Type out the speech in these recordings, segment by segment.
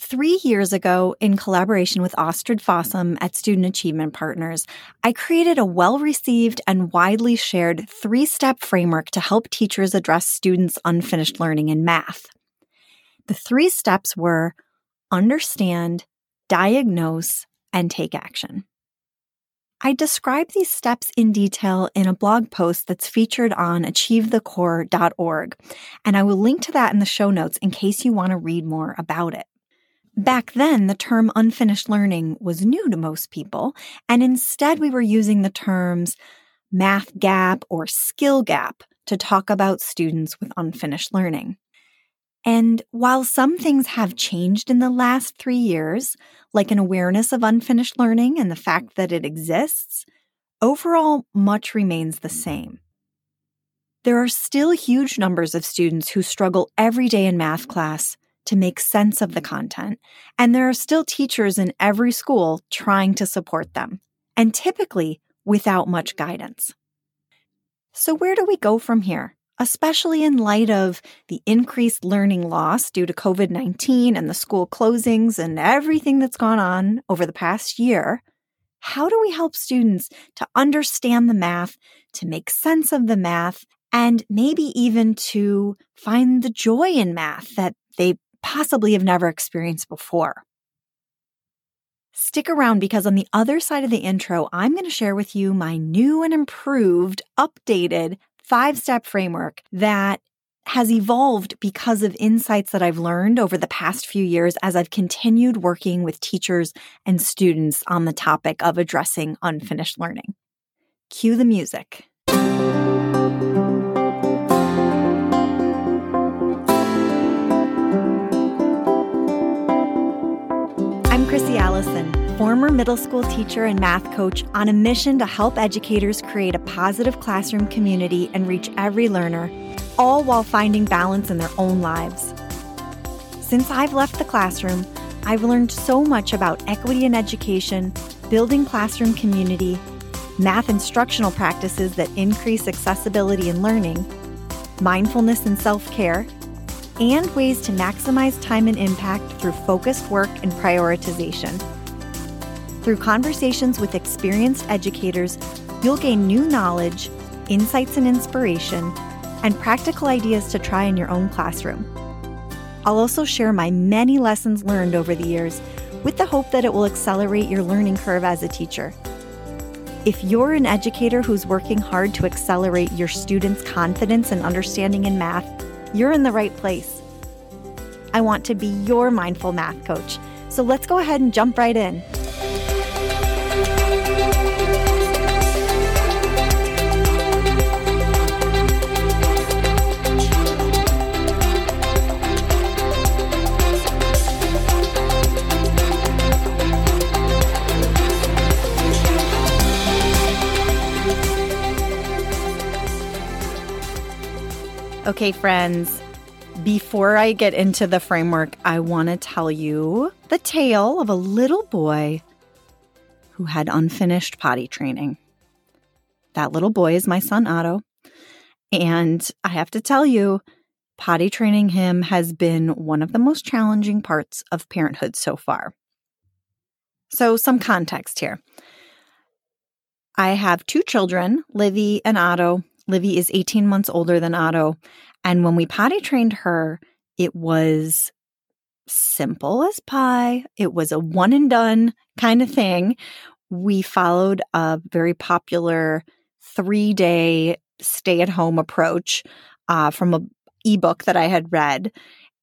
3 years ago, in collaboration with Astrid Fossum at Student Achievement Partners, I created a well-received and widely shared three-step framework to help teachers address students' unfinished learning in math. The 3 steps were understand, diagnose, and take action. I describe these steps in detail in a blog post that's featured on achievethecore.org, and I will link to that in the show notes in case you want to read more about it. Back then, the term unfinished learning was new to most people, and instead we were using the terms math gap or skill gap to talk about students with unfinished learning. And while some things have changed in the last 3 years, like an awareness of unfinished learning and the fact that it exists, overall much remains the same. There are still huge numbers of students who struggle every day in math class to make sense of the content, and there are still teachers in every school trying to support them, and typically without much guidance. So where do we go from here? Especially in light of the increased learning loss due to COVID-19 and the school closings and everything that's gone on over the past year, how do we help students to understand the math, to make sense of the math, and maybe even to find the joy in math that they possibly have never experienced before? Stick around because on the other side of the intro, I'm going to share with you my new and improved, updated 5-step framework that has evolved because of insights that I've learned over the past few years as I've continued working with teachers and students on the topic of addressing unfinished learning. Cue the music. I'm Chrissy Allison, former middle school teacher and math coach on a mission to help educators create a positive classroom community and reach every learner, all while finding balance in their own lives. Since I've left the classroom, I've learned so much about equity in education, building classroom community, math instructional practices that increase accessibility in learning, mindfulness and self-care, and ways to maximize time and impact through focused work and prioritization. Through conversations with experienced educators, you'll gain new knowledge, insights and inspiration, and practical ideas to try in your own classroom. I'll also share my many lessons learned over the years with the hope that it will accelerate your learning curve as a teacher. If you're an educator who's working hard to accelerate your students' confidence and understanding in math, you're in the right place. I want to be your mindful math coach, so let's go ahead and jump right in. Okay, friends, before I get into the framework, I want to tell you the tale of a little boy who had unfinished potty training. That little boy is my son, Otto. And I have to tell you, potty training him has been one of the most challenging parts of parenthood so far. So some context here. I have 2 children, Livy and Otto. Livy is 18 months older than Otto, and when we potty trained her, it was simple as pie. It was a one and done kind of thing. We followed a very popular 3-day stay-at-home approach from an ebook that I had read,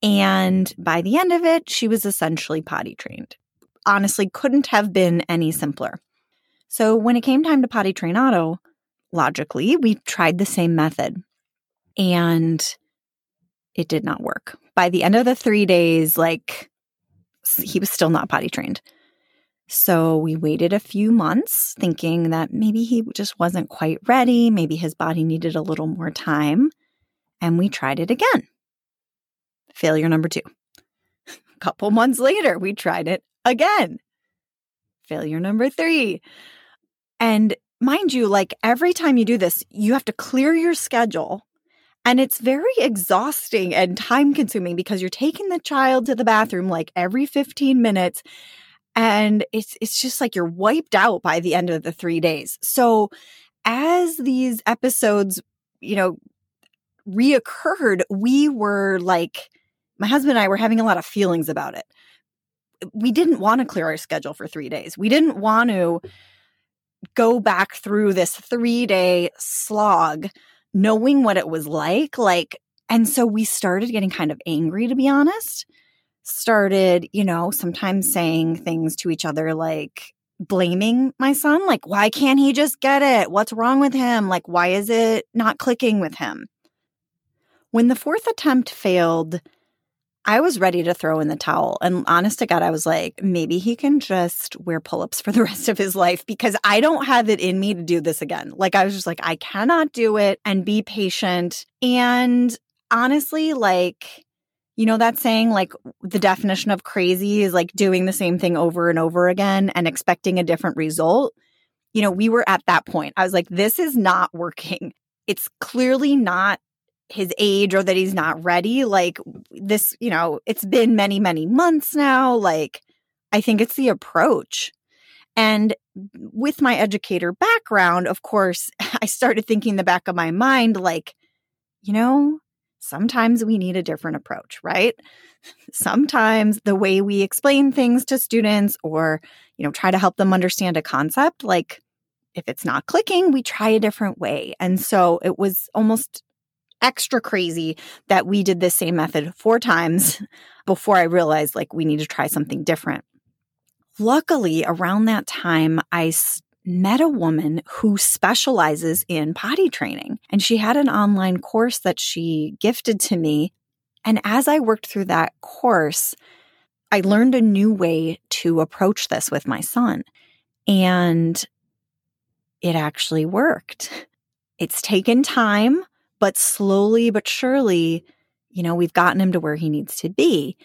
and by the end of it, she was essentially potty trained. Honestly, couldn't have been any simpler. So when it came time to potty train Otto, logically, we tried the same method and it did not work. By the end of the 3 days, he was still not potty trained. So we waited a few months thinking that maybe he just wasn't quite ready. Maybe his body needed a little more time. And we tried it again. Failure number 2. A couple months later, we tried it again. Failure number 3. And mind you, every time you do this, you have to clear your schedule And it's very exhausting and time-consuming because you're taking the child to the bathroom like every 15 minutes, and it's just like you're wiped out by the end of the 3 days. So as these episodes, reoccurred, we were like, my husband and I were having a lot of feelings about it. We didn't want to clear our schedule for 3 days. We didn't want to go back through this 3-day slog knowing what it was like, and so we started getting kind of angry, to be honest, sometimes saying things to each other, like blaming my son, like, why can't he just get it? What's wrong with him? Like, why is it not clicking with him? When the fourth attempt failed, I was ready to throw in the towel. And honest to God, I was like, maybe he can just wear pull-ups for the rest of his life because I don't have it in me to do this again. Like, I was just like, I cannot do it, and be patient. And honestly, that saying, like, the definition of crazy is like doing the same thing over and over again and expecting a different result. We were at that point. I was like, this is not working. It's clearly not his age or that he's not ready. Like this, it's been many, many months now. Like, I think it's the approach. And with my educator background, of course, I started thinking in the back of my mind, sometimes we need a different approach, right? Sometimes the way we explain things to students or, try to help them understand a concept, like if it's not clicking, we try a different way. And so it was almost extra crazy that we did this same method 4 times before I realized we need to try something different. Luckily, around that time, I met a woman who specializes in potty training, and she had an online course that she gifted to me. And as I worked through that course, I learned a new way to approach this with my son, and it actually worked. It's taken time. But slowly but surely, we've gotten him to where he needs to be.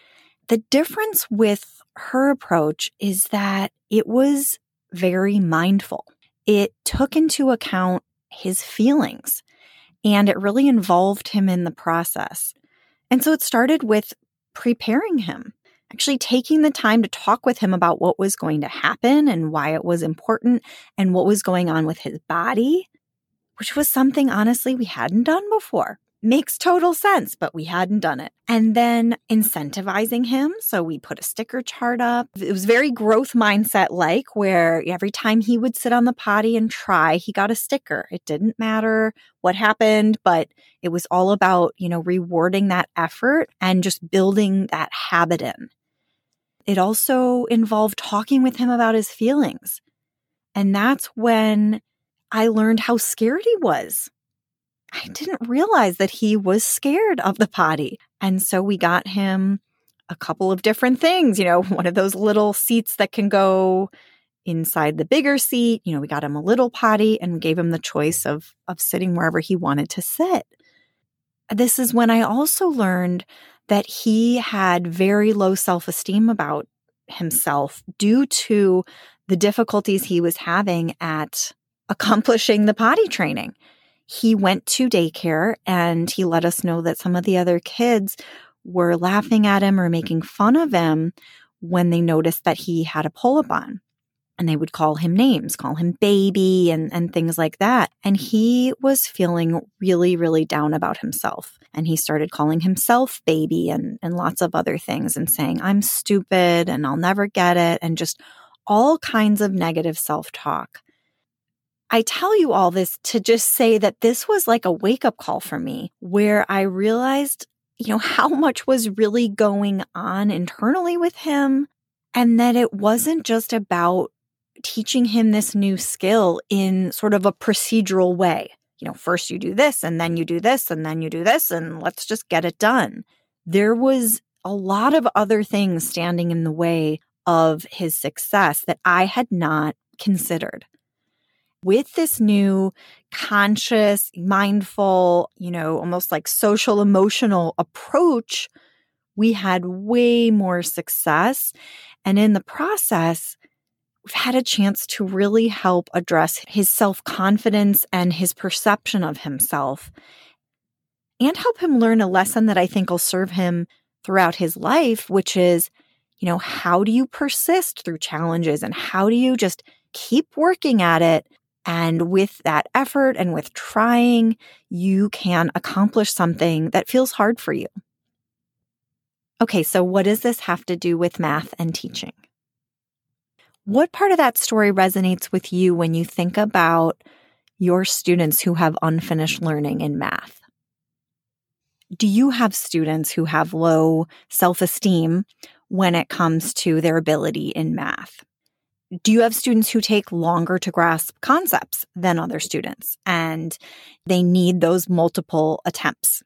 The difference with her approach is that it was very mindful. It took into account his feelings, and it really involved him in the process. And so it started with preparing him, actually taking the time to talk with him about what was going to happen and why it was important and what was going on with his body, which was something, honestly, we hadn't done before. Makes total sense, but we hadn't done it. And then incentivizing him. So we put a sticker chart up. It was very growth mindset-like, where every time he would sit on the potty and try, he got a sticker. It didn't matter what happened, but it was all about, rewarding that effort and just building that habit in. It also involved talking with him about his feelings. And that's when I learned how scared he was. I didn't realize that he was scared of the potty. And so we got him a couple of different things, one of those little seats that can go inside the bigger seat. We got him a little potty and gave him the choice of sitting wherever he wanted to sit. This is when I also learned that he had very low self-esteem about himself due to the difficulties he was having at accomplishing the potty training. He went to daycare and he let us know that some of the other kids were laughing at him or making fun of him when they noticed that he had a pull-up on. And they would call him names, call him baby and things like that. And he was feeling really, really down about himself. And he started calling himself baby and lots of other things and saying, I'm stupid and I'll never get it, and just all kinds of negative self-talk. I tell you all this to just say that this was like a wake-up call for me, where I realized, how much was really going on internally with him, and that it wasn't just about teaching him this new skill in sort of a procedural way. First you do this, and then you do this, and then you do this, and let's just get it done. There was a lot of other things standing in the way of his success that I had not considered. With this new conscious, mindful, almost like social emotional approach, we had way more success. And in the process, we've had a chance to really help address his self-confidence and his perception of himself. and help him learn a lesson that I think will serve him throughout his life, which is, you know, how do you persist through challenges and how do you just keep working at it? And with that effort and with trying, you can accomplish something that feels hard for you. Okay, so what does this have to do with math and teaching? What part of that story resonates with you when you think about your students who have unfinished learning in math? Do you have students who have low self-esteem when it comes to their ability in math? Do you have students who take longer to grasp concepts than other students and they need those multiple attempts?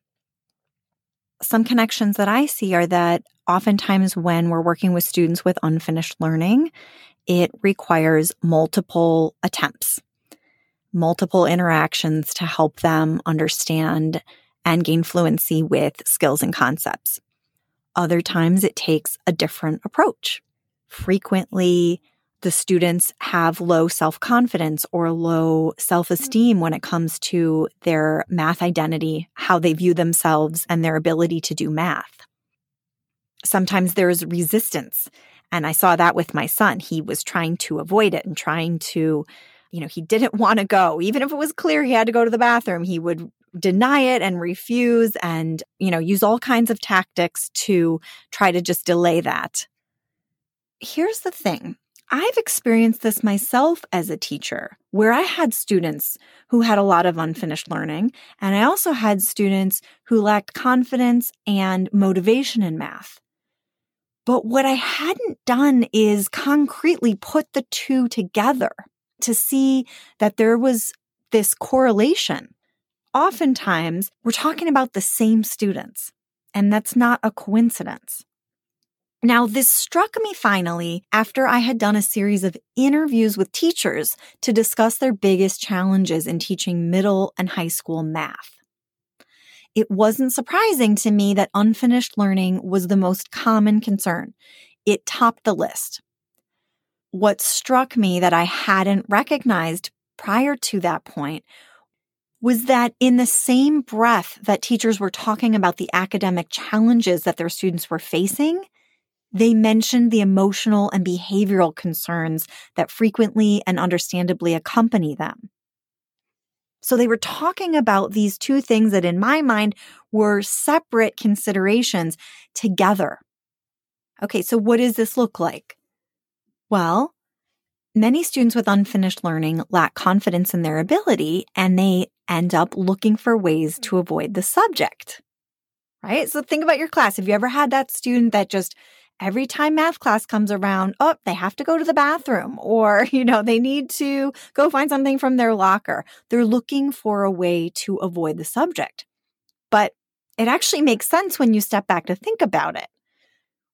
Some connections that I see are that oftentimes when we're working with students with unfinished learning, it requires multiple attempts, multiple interactions to help them understand and gain fluency with skills and concepts. Other times it takes a different approach. Frequently, the students have low self-confidence or low self-esteem when it comes to their math identity, how they view themselves, and their ability to do math. Sometimes there's resistance, and I saw that with my son. He was trying to avoid it and trying to, you know, he didn't want to go. Even if it was clear he had to go to the bathroom, he would deny it and refuse and, you know, use all kinds of tactics to try to just delay that. Here's the thing. I've experienced this myself as a teacher, where I had students who had a lot of unfinished learning, and I also had students who lacked confidence and motivation in math. But what I hadn't done is concretely put the two together to see that there was this correlation. Oftentimes, we're talking about the same students, and that's not a coincidence. Now, this struck me finally after I had done a series of interviews with teachers to discuss their biggest challenges in teaching middle and high school math. It wasn't surprising to me that unfinished learning was the most common concern. It topped the list. What struck me that I hadn't recognized prior to that point was that in the same breath that teachers were talking about the academic challenges that their students were facing, they mentioned the emotional and behavioral concerns that frequently and understandably accompany them. So they were talking about these two things that in my mind were separate considerations together. Okay, so what does this look like? Well, many students with unfinished learning lack confidence in their ability and they end up looking for ways to avoid the subject, right? So think about your class. Have you ever had that student that just every time math class comes around, oh, they have to go to the bathroom or, you know, they need to go find something from their locker. They're looking for a way to avoid the subject. But it actually makes sense when you step back to think about it.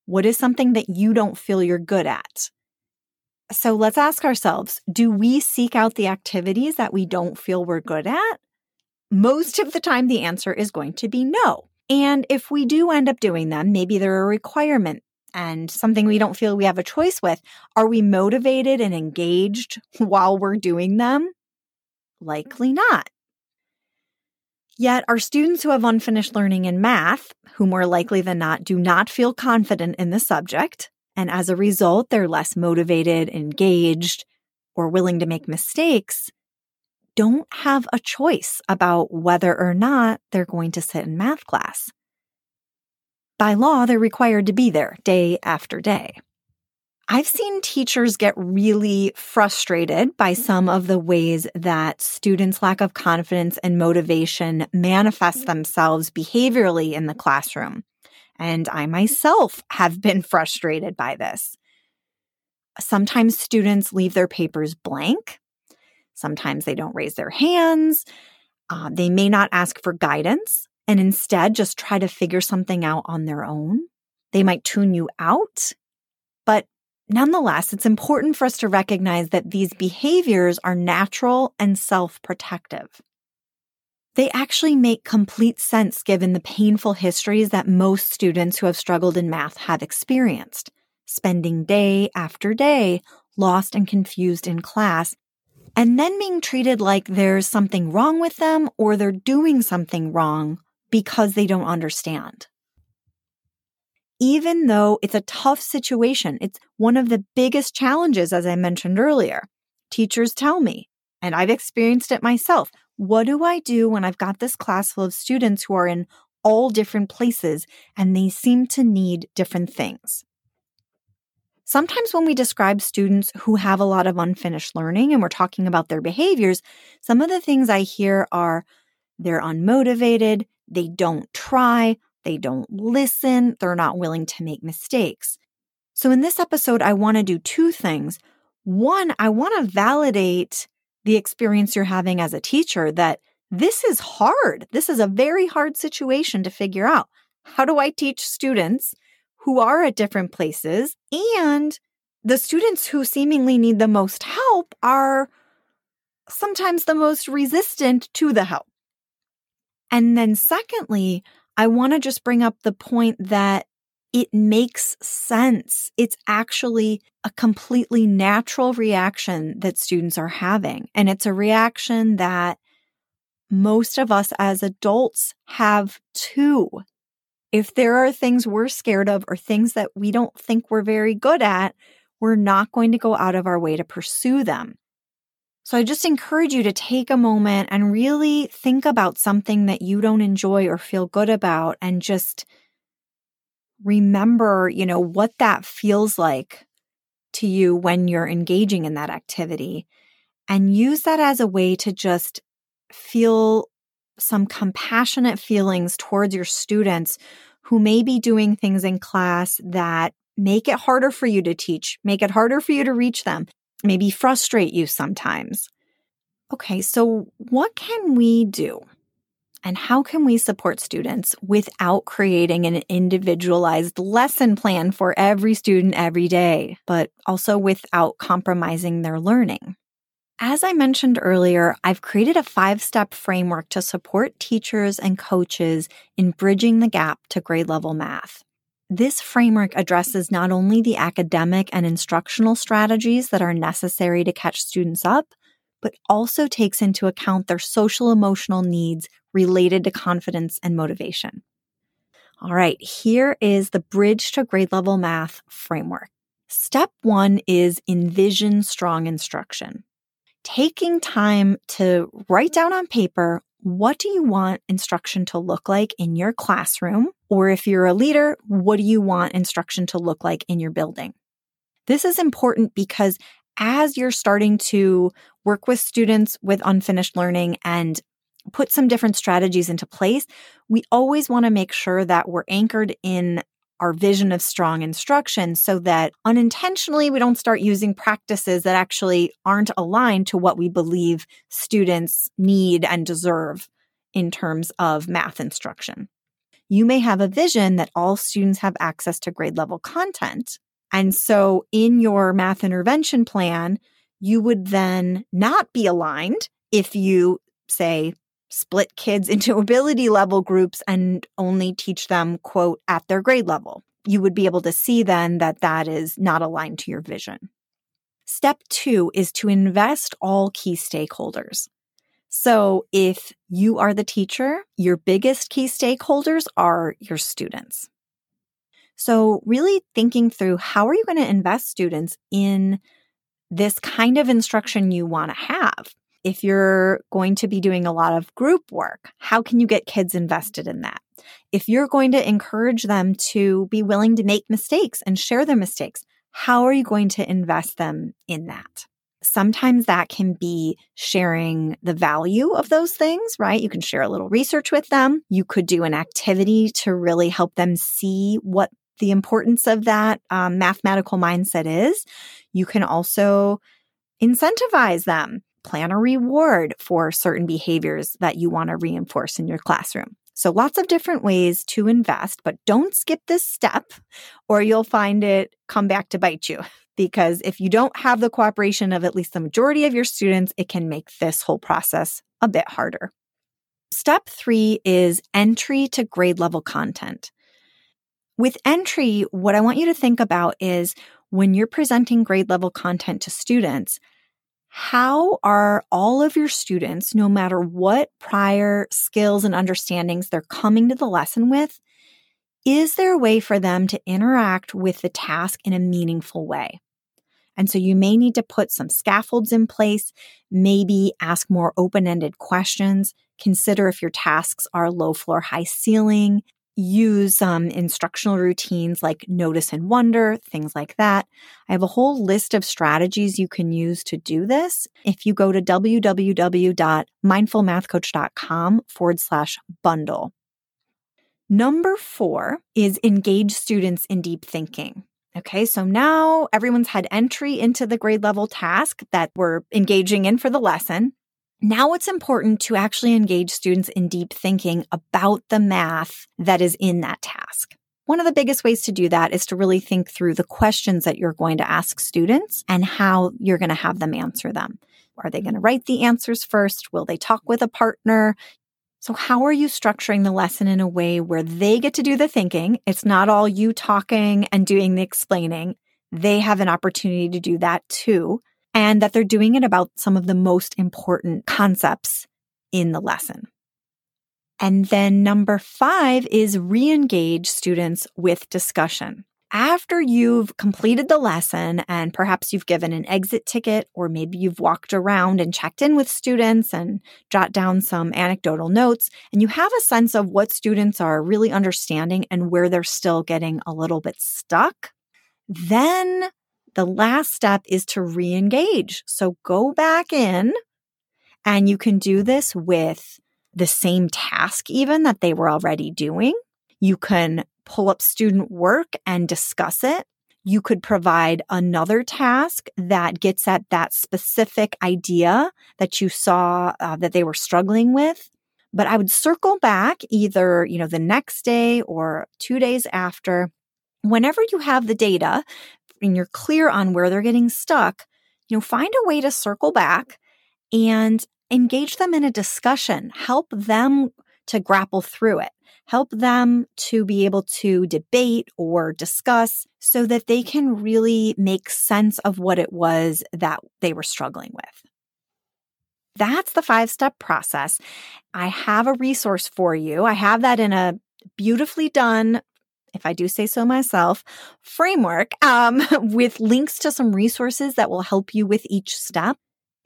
What is something that you don't feel you're good at? So let's ask ourselves, do we seek out the activities that we don't feel we're good at? Most of the time, the answer is going to be no. And if we do end up doing them, maybe they're a requirement and something we don't feel we have a choice with. Are we motivated and engaged while we're doing them? Likely not. Yet our students who have unfinished learning in math, who more likely than not do not feel confident in the subject, and as a result, they're less motivated, engaged, or willing to make mistakes, don't have a choice about whether or not they're going to sit in math class. By law, they're required to be there day after day. I've seen teachers get really frustrated by some of the ways that students' lack of confidence and motivation manifest themselves behaviorally in the classroom. And I myself have been frustrated by this. Sometimes students leave their papers blank. Sometimes they don't raise their hands. They may not ask for guidance and instead just try to figure something out on their own. They might tune you out, but nonetheless, it's important for us to recognize that these behaviors are natural and self-protective. They actually make complete sense given the painful histories that most students who have struggled in math have experienced, spending day after day lost and confused in class, and then being treated like there's something wrong with them or they're doing something wrong because they don't understand. Even though it's a tough situation, it's one of the biggest challenges, as I mentioned earlier. Teachers tell me, and I've experienced it myself, what do I do when I've got this class full of students who are in all different places and they seem to need different things? Sometimes when we describe students who have a lot of unfinished learning and we're talking about their behaviors, some of the things I hear are they're unmotivated, they don't try, they don't listen, they're not willing to make mistakes. So in this episode, I want to do two things. One, I want to validate the experience you're having as a teacher that this is hard. This is a very hard situation to figure out. How do I teach students who are at different places? And the students who seemingly need the most help are sometimes the most resistant to the help. And then secondly, I want to just bring up the point that it makes sense. It's actually a completely natural reaction that students are having. And it's a reaction that most of us as adults have too. If there are things we're scared of or things that we don't think we're very good at, we're not going to go out of our way to pursue them. So I just encourage you to take a moment and really think about something that you don't enjoy or feel good about and just remember, what that feels like to you when you're engaging in that activity, and use that as a way to just feel some compassionate feelings towards your students who may be doing things in class that make it harder for you to teach, make it harder for you to reach them, maybe frustrate you sometimes. Okay, so what can we do? And how can we support students without creating an individualized lesson plan for every student every day, but also without compromising their learning? As I mentioned earlier, I've created a 5-step framework to support teachers and coaches in bridging the gap to grade level math. This framework addresses not only the academic and instructional strategies that are necessary to catch students up, but also takes into account their social-emotional needs related to confidence and motivation. All right, here is the Bridge to Grade Level Math Framework. Step 1 is envision strong instruction. Taking time to write down on paper, what do you want instruction to look like in your classroom? Or if you're a leader, what do you want instruction to look like in your building? This is important because as you're starting to work with students with unfinished learning and put some different strategies into place, we always want to make sure that we're anchored in our vision of strong instruction so that unintentionally we don't start using practices that actually aren't aligned to what we believe students need and deserve in terms of math instruction. You may have a vision that all students have access to grade level content. And so in your math intervention plan, you would then not be aligned if you, say, split kids into ability level groups and only teach them, quote, at their grade level. You would be able to see then that that is not aligned to your vision. Step 2 is to invest all key stakeholders. So if you are the teacher, your biggest key stakeholders are your students. So really thinking through how are you going to invest students in this kind of instruction you want to have? If you're going to be doing a lot of group work, how can you get kids invested in that? If you're going to encourage them to be willing to make mistakes and share their mistakes, how are you going to invest them in that? Sometimes that can be sharing the value of those things, right? You can share a little research with them. You could do an activity to really help them see what the importance of that mathematical mindset is. You can also incentivize them. Plan a reward for certain behaviors that you want to reinforce in your classroom. So lots of different ways to invest, but don't skip this step or you'll find it come back to bite you. Because if you don't have the cooperation of at least the majority of your students, it can make this whole process a bit harder. Step 3 is entry to grade level content. With entry, what I want you to think about is when you're presenting grade level content to students, how are all of your students, no matter what prior skills and understandings they're coming to the lesson with, is there a way for them to interact with the task in a meaningful way? And so you may need to put some scaffolds in place, maybe ask more open-ended questions, consider if your tasks are low floor, high ceiling, use instructional routines like notice and wonder, things like that. I have a whole list of strategies you can use to do this. If you go to www.mindfulmathcoach.com/bundle. Number 4 is engage students in deep thinking. Okay, so now everyone's had entry into the grade level task that we're engaging in for the lesson. Now it's important to actually engage students in deep thinking about the math that is in that task. One of the biggest ways to do that is to really think through the questions that you're going to ask students and how you're going to have them answer them. Are they going to write the answers first? Will they talk with a partner? So how are you structuring the lesson in a way where they get to do the thinking? It's not all you talking and doing the explaining. They have an opportunity to do that too, and that they're doing it about some of the most important concepts in the lesson. And then number 5 is re-engage students with discussion. After you've completed the lesson and perhaps you've given an exit ticket, or maybe you've walked around and checked in with students and jot down some anecdotal notes, and you have a sense of what students are really understanding and where they're still getting a little bit stuck, then the last step is to re-engage. So go back in, and you can do this with the same task even that they were already doing. You can pull up student work and discuss it. You could provide another task that gets at that specific idea that you saw that they were struggling with. But I would circle back either, the next day or 2 days after. Whenever you have the data and you're clear on where they're getting stuck, find a way to circle back and engage them in a discussion. Help them to grapple through it. Help them to be able to debate or discuss so that they can really make sense of what it was that they were struggling with. That's the 5-step process. I have a resource for you. I have that in a beautifully done, if I do say so myself, framework with links to some resources that will help you with each step,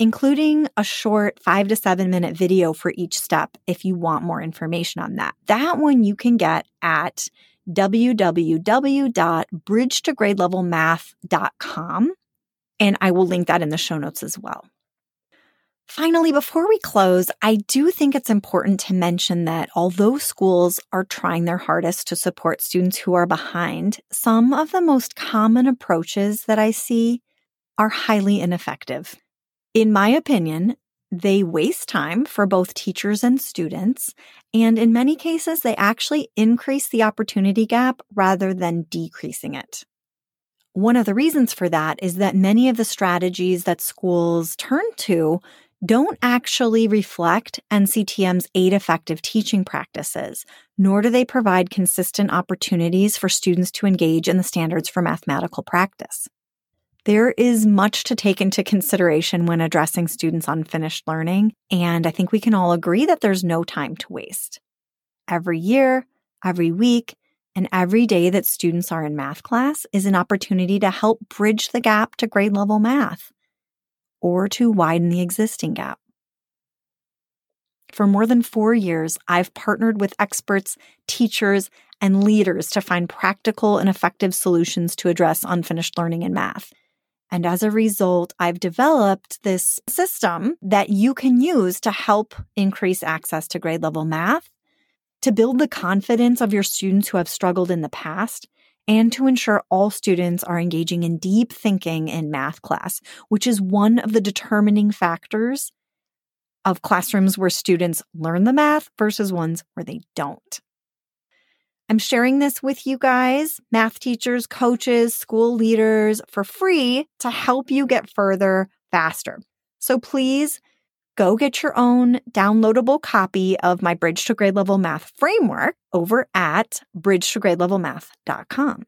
including a short 5 to 7 minute video for each step if you want more information on that. That one you can get at www.bridgetogradelevelmath.com, and I will link that in the show notes as well. Finally, before we close, I do think it's important to mention that although schools are trying their hardest to support students who are behind, some of the most common approaches that I see are highly ineffective. In my opinion, they waste time for both teachers and students, and in many cases, they actually increase the opportunity gap rather than decreasing it. One of the reasons for that is that many of the strategies that schools turn to don't actually reflect NCTM's 8 effective teaching practices, nor do they provide consistent opportunities for students to engage in the standards for mathematical practice. There is much to take into consideration when addressing students' unfinished learning, and I think we can all agree that there's no time to waste. Every year, every week, and every day that students are in math class is an opportunity to help bridge the gap to grade level math or to widen the existing gap. For more than 4 years, I've partnered with experts, teachers, and leaders to find practical and effective solutions to address unfinished learning in math. And as a result, I've developed this system that you can use to help increase access to grade level math, to build the confidence of your students who have struggled in the past, and to ensure all students are engaging in deep thinking in math class, which is one of the determining factors of classrooms where students learn the math versus ones where they don't. I'm sharing this with you guys, math teachers, coaches, school leaders, for free to help you get further faster. So please go get your own downloadable copy of my Bridge to Grade Level Math Framework over at bridgetogradelevelmath.com.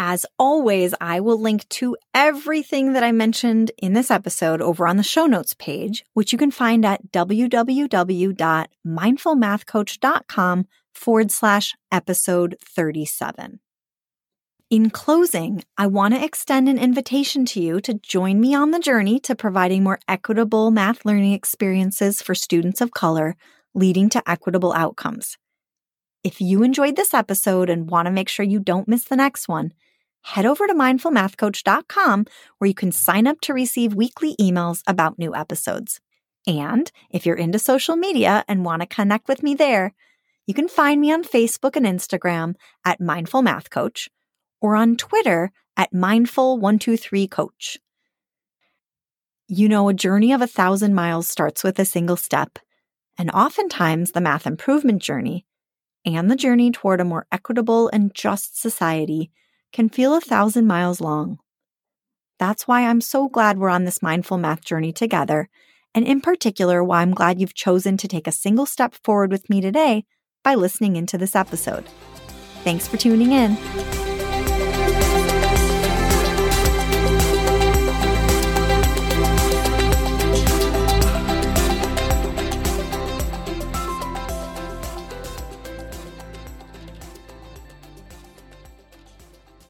As always, I will link to everything that I mentioned in this episode over on the show notes page, which you can find at www.mindfulmathcoach.com/episode37. In closing, I want to extend an invitation to you to join me on the journey to providing more equitable math learning experiences for students of color, leading to equitable outcomes. If you enjoyed this episode and want to make sure you don't miss the next one, head over to mindfulmathcoach.com where you can sign up to receive weekly emails about new episodes. And if you're into social media and want to connect with me there, you can find me on Facebook and Instagram at Mindful Math Coach, or on Twitter at Mindful123Coach. You know, a journey of 1,000 miles starts with a single step, and oftentimes the math improvement journey and the journey toward a more equitable and just society can feel 1,000 miles long. That's why I'm so glad we're on this mindful math journey together, and in particular, why I'm glad you've chosen to take a single step forward with me today by listening into this episode. Thanks for tuning in.